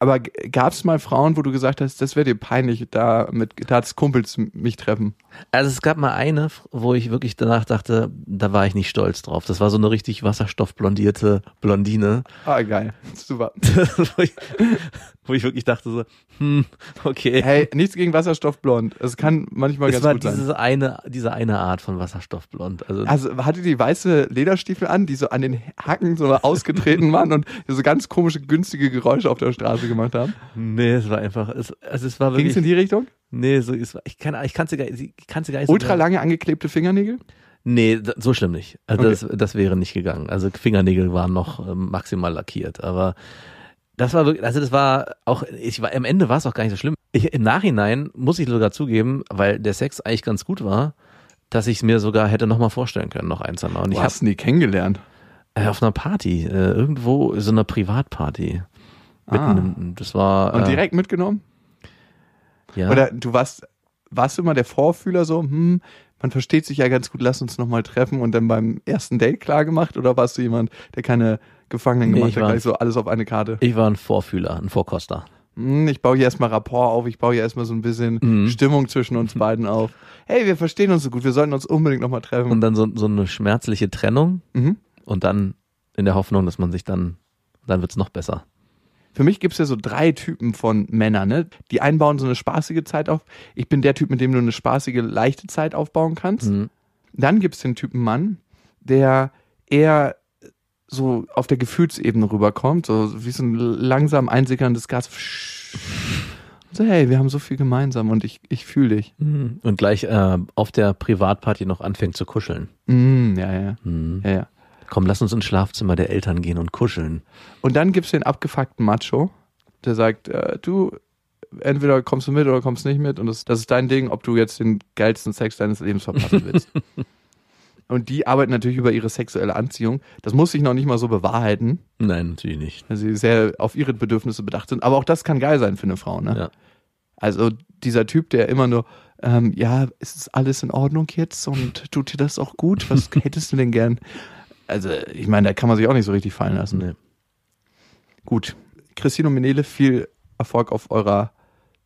Aber gab es mal Frauen, wo du gesagt hast, das wäre dir peinlich, da als Kumpels mich treffen? Also es gab mal eine, wo ich wirklich danach dachte, da war ich nicht stolz drauf. Das war so eine richtig wasserstoffblondierte Blondine. Ah, geil. Super. Wo ich wirklich dachte so, okay. Hey, nichts gegen Wasserstoffblond. Es kann manchmal ganz gut sein. Es war diese eine Art von Wasserstoffblond. Also hatte die weiße Lederstiefel an, die so an den Hacken so ausgetreten waren und so ganz komische, günstige Geräusche auf der Straße gemacht haben? Nee, es war einfach... Es war wirklich, ging's in die Richtung? Nee, ich kann's gar nicht so... Ultra lange angeklebte Fingernägel? Nee, so schlimm nicht. Also okay. Das wäre nicht gegangen. Also Fingernägel waren noch maximal lackiert, aber... Das war wirklich, also das war auch, am Ende war es auch gar nicht so schlimm. Im Nachhinein muss ich sogar zugeben, weil der Sex eigentlich ganz gut war, dass ich es mir sogar hätte nochmal vorstellen können, noch ein, zwei Mal. Wo hast du die kennengelernt? Auf einer Party, irgendwo, so einer Privatparty. Das war. Und direkt mitgenommen? Ja. Oder du warst immer der Vorfühler so, man versteht sich ja ganz gut, lass uns nochmal treffen und dann beim ersten Date klar gemacht, oder warst du jemand, der keine Gefangenen gemacht hat, gleich so alles auf eine Karte? Ich war ein Vorfühler, ein Vorkoster. Ich baue hier erstmal Rapport auf, ich baue hier erstmal so ein bisschen Stimmung zwischen uns beiden auf. Hey, wir verstehen uns so gut, wir sollten uns unbedingt nochmal treffen. Und dann so eine schmerzliche Trennung und dann in der Hoffnung, dass man sich dann wird's noch besser. Für mich gibt's ja so drei Typen von Männern, ne? Die einen bauen so eine spaßige Zeit auf. Ich bin der Typ, mit dem du eine spaßige, leichte Zeit aufbauen kannst. Mhm. Dann gibt's den Typen Mann, der eher so auf der Gefühlsebene rüberkommt, so wie so ein langsam einsickerndes Gas. So, hey, wir haben so viel gemeinsam und ich fühle dich. Mhm. Und gleich auf der Privatparty noch anfängt zu kuscheln. Mhm, ja. Mhm. Ja. Komm, lass uns ins Schlafzimmer der Eltern gehen und kuscheln. Und dann gibt es den abgefuckten Macho, der sagt, du, entweder kommst du mit oder kommst nicht mit und das ist dein Ding, ob du jetzt den geilsten Sex deines Lebens verpassen willst. Und die arbeiten natürlich über ihre sexuelle Anziehung. Das muss sich noch nicht mal so bewahrheiten. Nein, natürlich nicht. Weil sie sehr auf ihre Bedürfnisse bedacht sind. Aber auch das kann geil sein für eine Frau, ne? Ja. Also dieser Typ, der immer nur, ja, ist alles in Ordnung jetzt und tut dir das auch gut? Was hättest du denn gern? Also, ich meine, da kann man sich auch nicht so richtig fallen lassen. Nee. Gut. Christine und Menele, viel Erfolg auf eurer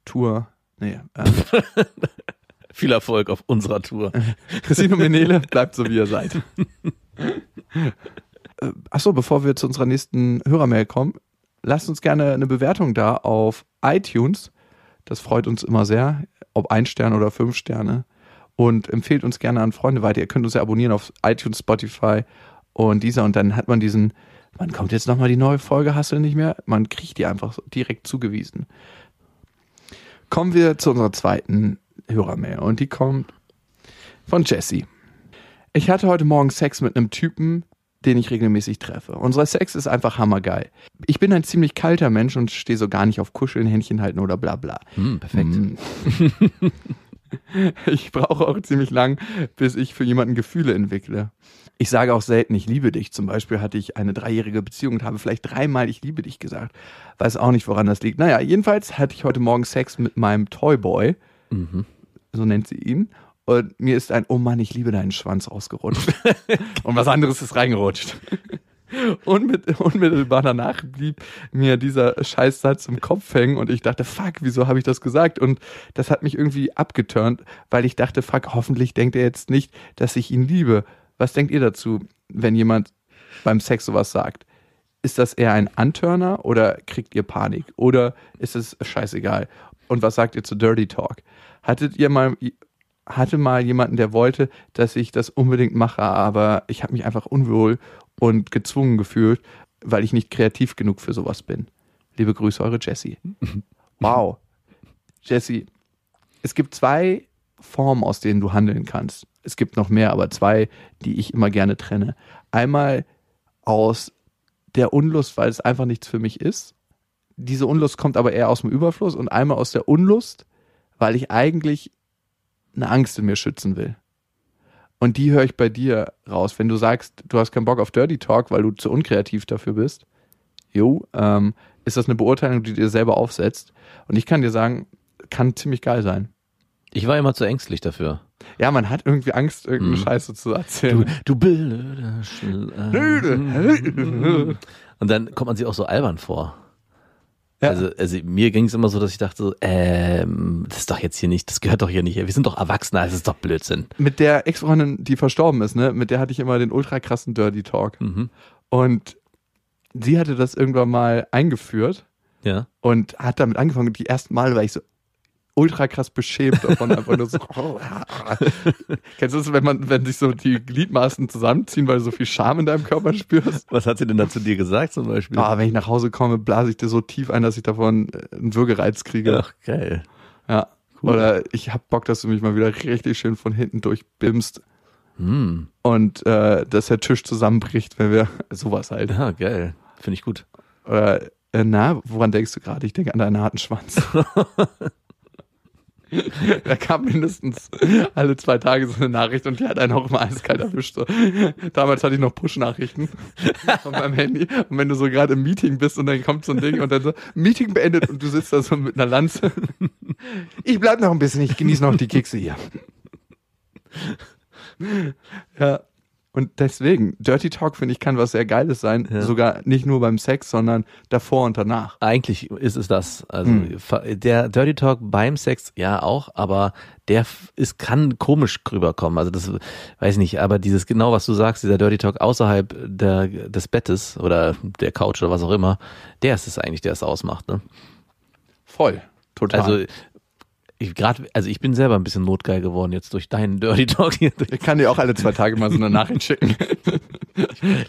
Tour. Nee. Viel Erfolg auf unserer Tour. Christine und Menele, bleibt so, wie ihr seid. Achso, bevor wir zu unserer nächsten Hörermail kommen, lasst uns gerne eine Bewertung da auf iTunes. Das freut uns immer sehr. Ob 1 Stern oder 5 Sterne. Und empfehlt uns gerne an Freunde weiter. Ihr könnt uns ja abonnieren auf iTunes, Spotify und dieser, und dann hat man diesen, wann kommt jetzt nochmal die neue Folge, Hassel nicht mehr? Man kriegt die einfach so direkt zugewiesen. Kommen wir zu unserer zweiten Hörermail und die kommt von Jessie. Ich hatte heute Morgen Sex mit einem Typen, den ich regelmäßig treffe. Unser Sex ist einfach hammergeil. Ich bin ein ziemlich kalter Mensch und stehe so gar nicht auf Kuscheln, Händchen halten oder bla bla. Perfekt. Ich brauche auch ziemlich lang, bis ich für jemanden Gefühle entwickle. Ich sage auch selten, ich liebe dich. Zum Beispiel hatte ich eine 3-jährige Beziehung und habe vielleicht 3-mal ich liebe dich gesagt. Weiß auch nicht, woran das liegt. Naja, jedenfalls hatte ich heute Morgen Sex mit meinem Toyboy. Mhm. So nennt sie ihn. Und mir ist ein, oh Mann, ich liebe deinen Schwanz rausgerutscht. Und was anderes ist reingerutscht. Unmittelbar danach blieb mir dieser Scheißsatz im Kopf hängen und ich dachte, fuck, wieso habe ich das gesagt? Und das hat mich irgendwie abgeturnt, weil ich dachte, fuck, hoffentlich denkt er jetzt nicht, dass ich ihn liebe. Was denkt ihr dazu, wenn jemand beim Sex sowas sagt? Ist das eher ein Antörner oder kriegt ihr Panik? Oder ist es scheißegal? Und was sagt ihr zu Dirty Talk? Hatte mal jemanden, der wollte, dass ich das unbedingt mache, aber ich habe mich einfach unwohl und gezwungen gefühlt, weil ich nicht kreativ genug für sowas bin. Liebe Grüße, eure Jessie. Wow. Jessie, es gibt 2 Formen, aus denen du handeln kannst. Es gibt noch mehr, aber 2, die ich immer gerne trenne. Einmal aus der Unlust, weil es einfach nichts für mich ist. Diese Unlust kommt aber eher aus dem Überfluss. Und einmal aus der Unlust, weil ich eigentlich eine Angst in mir schützen will. Und die höre ich bei dir raus. Wenn du sagst, du hast keinen Bock auf Dirty Talk, weil du zu unkreativ dafür bist, ist das eine Beurteilung, die du dir selber aufsetzt. Und ich kann dir sagen, kann ziemlich geil sein. Ich war immer zu ängstlich dafür. Ja, man hat irgendwie Angst, irgendeine Scheiße zu erzählen. Du blöder Schlüssel. Und dann kommt man sich auch so albern vor. Ja. Also mir ging es immer so, dass ich dachte, das ist doch jetzt hier nicht, das gehört doch hier nicht her. Wir sind doch Erwachsene, das ist doch Blödsinn. Mit der Ex-Freundin, die verstorben ist, ne, mit der hatte ich immer den ultra krassen Dirty Talk. Mhm. Und sie hatte das irgendwann mal eingeführt, ja, und hat damit angefangen. Die ersten Mal war ich so ultra krass beschämt davon, einfach nur so. Kennst du das, wenn sich so die Gliedmaßen zusammenziehen, weil du so viel Scham in deinem Körper spürst? Was hat sie denn da zu dir gesagt zum Beispiel? Wenn ich nach Hause komme, blase ich dir so tief ein, dass ich davon einen Würgereiz kriege. Ach, geil. Ja, cool. Oder ich hab Bock, dass du mich mal wieder richtig schön von hinten durchbimst. Und dass der Tisch zusammenbricht, wenn wir sowas halt. Ja, geil. Finde ich gut. Oder, na, woran denkst du gerade? Ich denke an deinen harten Schwanz. Da kam mindestens alle 2 Tage so eine Nachricht und die hat einen auch immer eiskalt erwischt. Damals hatte ich noch Push-Nachrichten von meinem Handy. Und wenn du so gerade im Meeting bist und dann kommt so ein Ding und dann so, Meeting beendet, und du sitzt da so mit einer Lanze. Ich bleib noch ein bisschen, ich genieße noch die Kekse hier. Ja. Und deswegen, Dirty Talk, finde ich, kann was sehr Geiles sein. Ja. Sogar nicht nur beim Sex, sondern davor und danach. Eigentlich ist es das. Also der Dirty Talk beim Sex, ja auch, aber der kann komisch rüberkommen. Also das, weiß ich nicht, aber dieses, genau was du sagst, dieser Dirty Talk außerhalb des Bettes oder der Couch oder was auch immer, der ist es eigentlich, der es ausmacht. Ne? Voll, total. Also ich bin selber ein bisschen notgeil geworden jetzt durch deinen Dirty Talk hier. Ich kann dir auch alle 2 Tage mal so eine Nachricht schicken.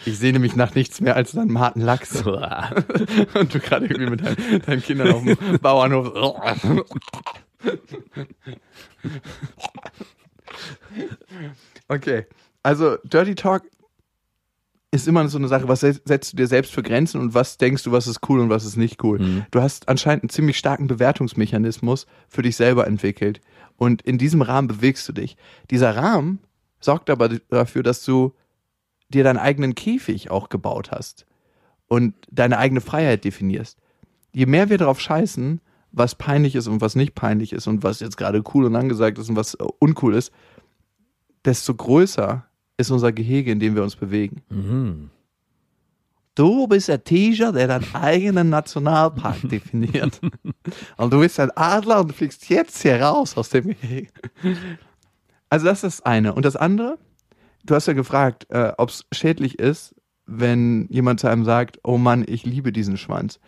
Ich sehne mich nach nichts mehr als deinem harten Lachs. Und du gerade irgendwie mit deinen Kindern auf dem Bauernhof. Okay, also Dirty Talk ist immer so eine Sache, was setzt du dir selbst für Grenzen und was denkst du, was ist cool und was ist nicht cool. Mhm. Du hast anscheinend einen ziemlich starken Bewertungsmechanismus für dich selber entwickelt und in diesem Rahmen bewegst du dich. Dieser Rahmen sorgt aber dafür, dass du dir deinen eigenen Käfig auch gebaut hast und deine eigene Freiheit definierst. Je mehr wir darauf scheißen, was peinlich ist und was nicht peinlich ist und was jetzt gerade cool und angesagt ist und was uncool ist, desto größer ist unser Gehege, in dem wir uns bewegen. Mhm. Du bist ein Tiger, der deinen eigenen Nationalpark definiert. Und du bist ein Adler und fliegst jetzt hier raus aus dem Gehege. Also das ist das eine. Und das andere, du hast ja gefragt, ob es schädlich ist, wenn jemand zu einem sagt, oh Mann, ich liebe diesen Schwanz.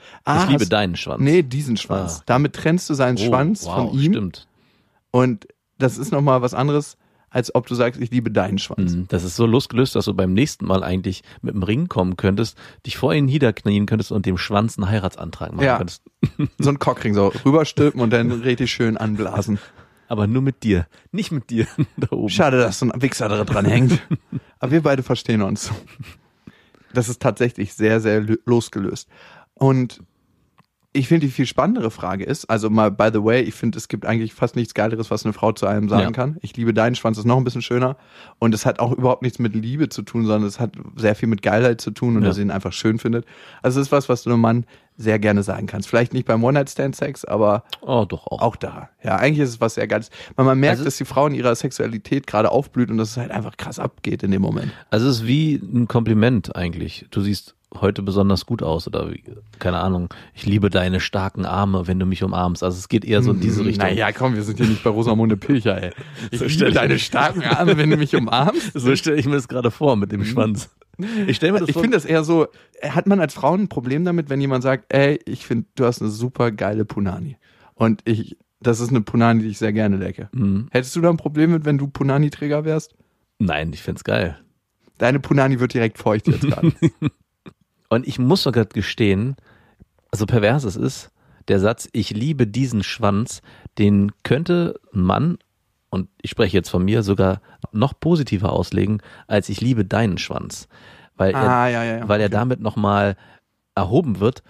Ich liebe deinen Schwanz. Nee, diesen Schwanz. Damit trennst du seinen Schwanz von ihm. Stimmt. Und das ist nochmal was anderes, als ob du sagst, ich liebe deinen Schwanz. Das ist so losgelöst, dass du beim nächsten Mal eigentlich mit dem Ring kommen könntest, dich vor ihn niederknien könntest und dem Schwanz einen Heiratsantrag machen könntest. So einen Cockring so rüberstülpen und dann richtig schön anblasen. Aber nur mit dir, nicht mit dir da oben. Schade, dass so ein Wichser da dran hängt. Aber wir beide verstehen uns. Das ist tatsächlich sehr, sehr losgelöst. Und ich finde, die viel spannendere Frage ist, also mal by the way, ich finde, es gibt eigentlich fast nichts Geileres, was eine Frau zu einem sagen kann. Ich liebe deinen Schwanz, ist noch ein bisschen schöner. Und es hat auch überhaupt nichts mit Liebe zu tun, sondern es hat sehr viel mit Geilheit zu tun und dass sie ihn einfach schön findet. Also es ist was du einem Mann sehr gerne sagen kannst. Vielleicht nicht beim One-Night-Stand-Sex, aber doch auch da. Ja, eigentlich ist es was sehr Geiles. Weil man merkt, also, dass die Frau in ihrer Sexualität gerade aufblüht und dass es halt einfach krass abgeht in dem Moment. Also es ist wie ein Kompliment eigentlich. Du siehst heute besonders gut aus oder keine Ahnung, ich liebe deine starken Arme, wenn du mich umarmst. Also es geht eher so in diese Richtung. Naja, komm, wir sind hier nicht bei Rosamunde Pilcher, ey. Ich liebe deine starken Arme, wenn du mich umarmst. So stelle ich mir das gerade vor mit dem Schwanz. Ich finde das eher so, hat man als Frau ein Problem damit, wenn jemand sagt, ey, ich finde, du hast eine super geile Punani. Und das ist eine Punani, die ich sehr gerne lecke. Mhm. Hättest du da ein Problem mit, wenn du Punani-Träger wärst? Nein, ich find's geil. Deine Punani wird direkt feucht jetzt gerade. Und ich muss sogar gestehen, so pervers es ist, der Satz, ich liebe diesen Schwanz, den könnte ein Mann, und ich spreche jetzt von mir, sogar noch positiver auslegen, als ich liebe deinen Schwanz. Weil er damit nochmal erhoben wird.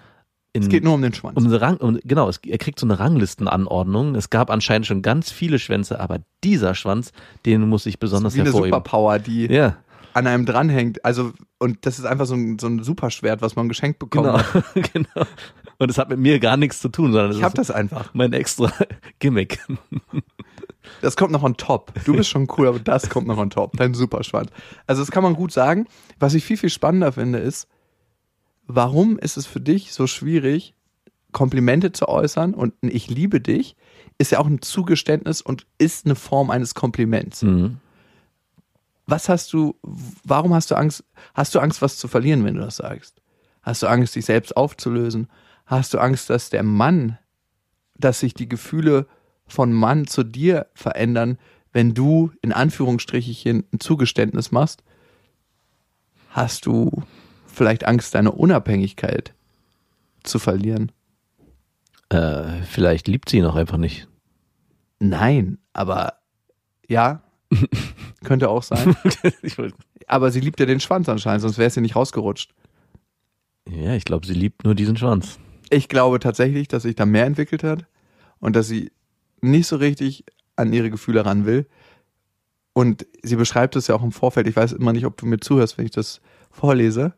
Es geht nur um den Schwanz. Er kriegt so eine Ranglistenanordnung. Es gab anscheinend schon ganz viele Schwänze, aber dieser Schwanz, den muss ich besonders hervorheben. Wie eine Superpower, die an einem dranhängt. Also, und das ist einfach so ein Superschwert, was man geschenkt bekommen hat. Genau. Und es hat mit mir gar nichts zu tun, sondern ich habe das einfach. Mein extra Gimmick. Das kommt noch on top. Du bist schon cool, aber das kommt noch on top. Dein Superschwanz. Also, das kann man gut sagen. Was ich viel, viel spannender finde, ist, warum ist es für dich so schwierig, Komplimente zu äußern und ein Ich liebe dich ist ja auch ein Zugeständnis und ist eine Form eines Kompliments. Mhm. Warum hast du Angst? Hast du Angst, was zu verlieren, wenn du das sagst? Hast du Angst, dich selbst aufzulösen? Hast du Angst, dass sich die Gefühle von Mann zu dir verändern, wenn du in Anführungsstrichen ein Zugeständnis machst? Hast du vielleicht Angst, deine Unabhängigkeit zu verlieren? Vielleicht liebt sie ihn auch einfach nicht. Nein, aber ja. Könnte auch sein. Aber sie liebt ja den Schwanz anscheinend, sonst wäre es ja nicht rausgerutscht. Ja, ich glaube, sie liebt nur diesen Schwanz. Ich glaube tatsächlich, dass sich da mehr entwickelt hat und dass sie nicht so richtig an ihre Gefühle ran will. Und sie beschreibt es ja auch im Vorfeld. Ich weiß immer nicht, ob du mir zuhörst, wenn ich das vorlese.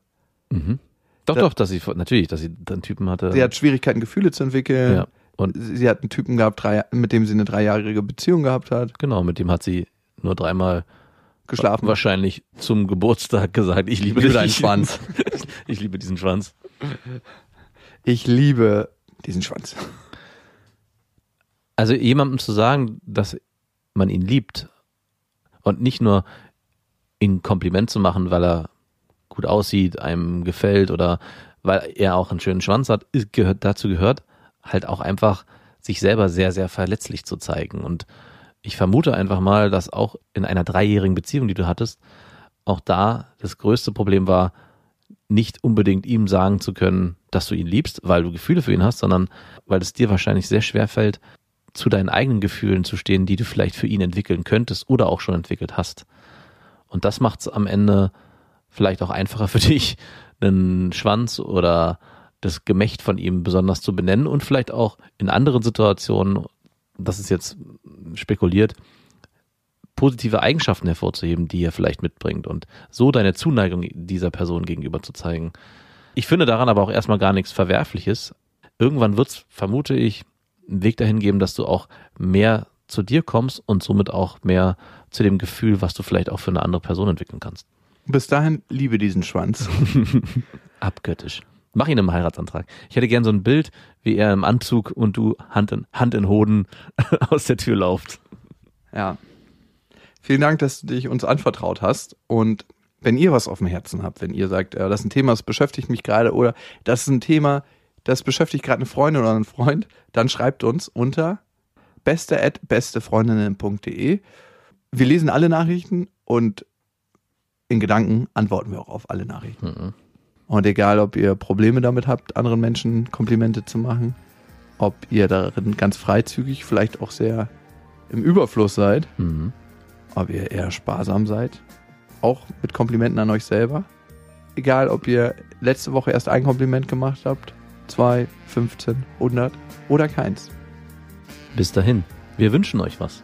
Mhm. Dass sie einen Typen hatte. Sie hat Schwierigkeiten, Gefühle zu entwickeln. Ja. Und sie hat einen Typen gehabt, mit dem sie eine 3-jährige Beziehung gehabt hat. Genau, mit dem hat sie nur 3-mal geschlafen. Wahrscheinlich zum Geburtstag gesagt, ich liebe deinen Schwanz. Ich liebe diesen Schwanz. Ich liebe diesen Schwanz. Also jemandem zu sagen, dass man ihn liebt und nicht nur ihm ein Kompliment zu machen, weil er gut aussieht, einem gefällt oder weil er auch einen schönen Schwanz hat, dazu gehört halt auch einfach sich selber sehr, sehr verletzlich zu zeigen. Und ich vermute einfach mal, dass auch in einer 3-jährigen Beziehung, die du hattest, auch da das größte Problem war, nicht unbedingt ihm sagen zu können, dass du ihn liebst, weil du Gefühle für ihn hast, sondern weil es dir wahrscheinlich sehr schwer fällt, zu deinen eigenen Gefühlen zu stehen, die du vielleicht für ihn entwickeln könntest oder auch schon entwickelt hast. Und das macht es am Ende vielleicht auch einfacher für dich, einen Schwanz oder das Gemächt von ihm besonders zu benennen und vielleicht auch in anderen Situationen, das ist jetzt spekuliert, positive Eigenschaften hervorzuheben, die er vielleicht mitbringt und so deine Zuneigung dieser Person gegenüber zu zeigen. Ich finde daran aber auch erstmal gar nichts Verwerfliches. Irgendwann wird es, vermute ich, einen Weg dahin geben, dass du auch mehr zu dir kommst und somit auch mehr zu dem Gefühl, was du vielleicht auch für eine andere Person entwickeln kannst. Bis dahin liebe diesen Schwanz. Abgöttisch. Mach ihn im Heiratsantrag. Ich hätte gern so ein Bild, wie er im Anzug und du Hand in Hoden aus der Tür lauft. Ja. Vielen Dank, dass du dich uns anvertraut hast. Und wenn ihr was auf dem Herzen habt, wenn ihr sagt, das ist ein Thema, das beschäftigt mich gerade, oder das ist ein Thema, das beschäftigt gerade eine Freundin oder einen Freund, dann schreibt uns unter beste@bestefreundinnen.de. Wir lesen alle Nachrichten und in Gedanken antworten wir auch auf alle Nachrichten. Mhm. Und egal, ob ihr Probleme damit habt, anderen Menschen Komplimente zu machen, ob ihr darin ganz freizügig, vielleicht auch sehr im Überfluss seid, ob ihr eher sparsam seid, auch mit Komplimenten an euch selber. Egal, ob ihr letzte Woche erst ein Kompliment gemacht habt, 2, 15, 100 oder keins. Bis dahin, wir wünschen euch was.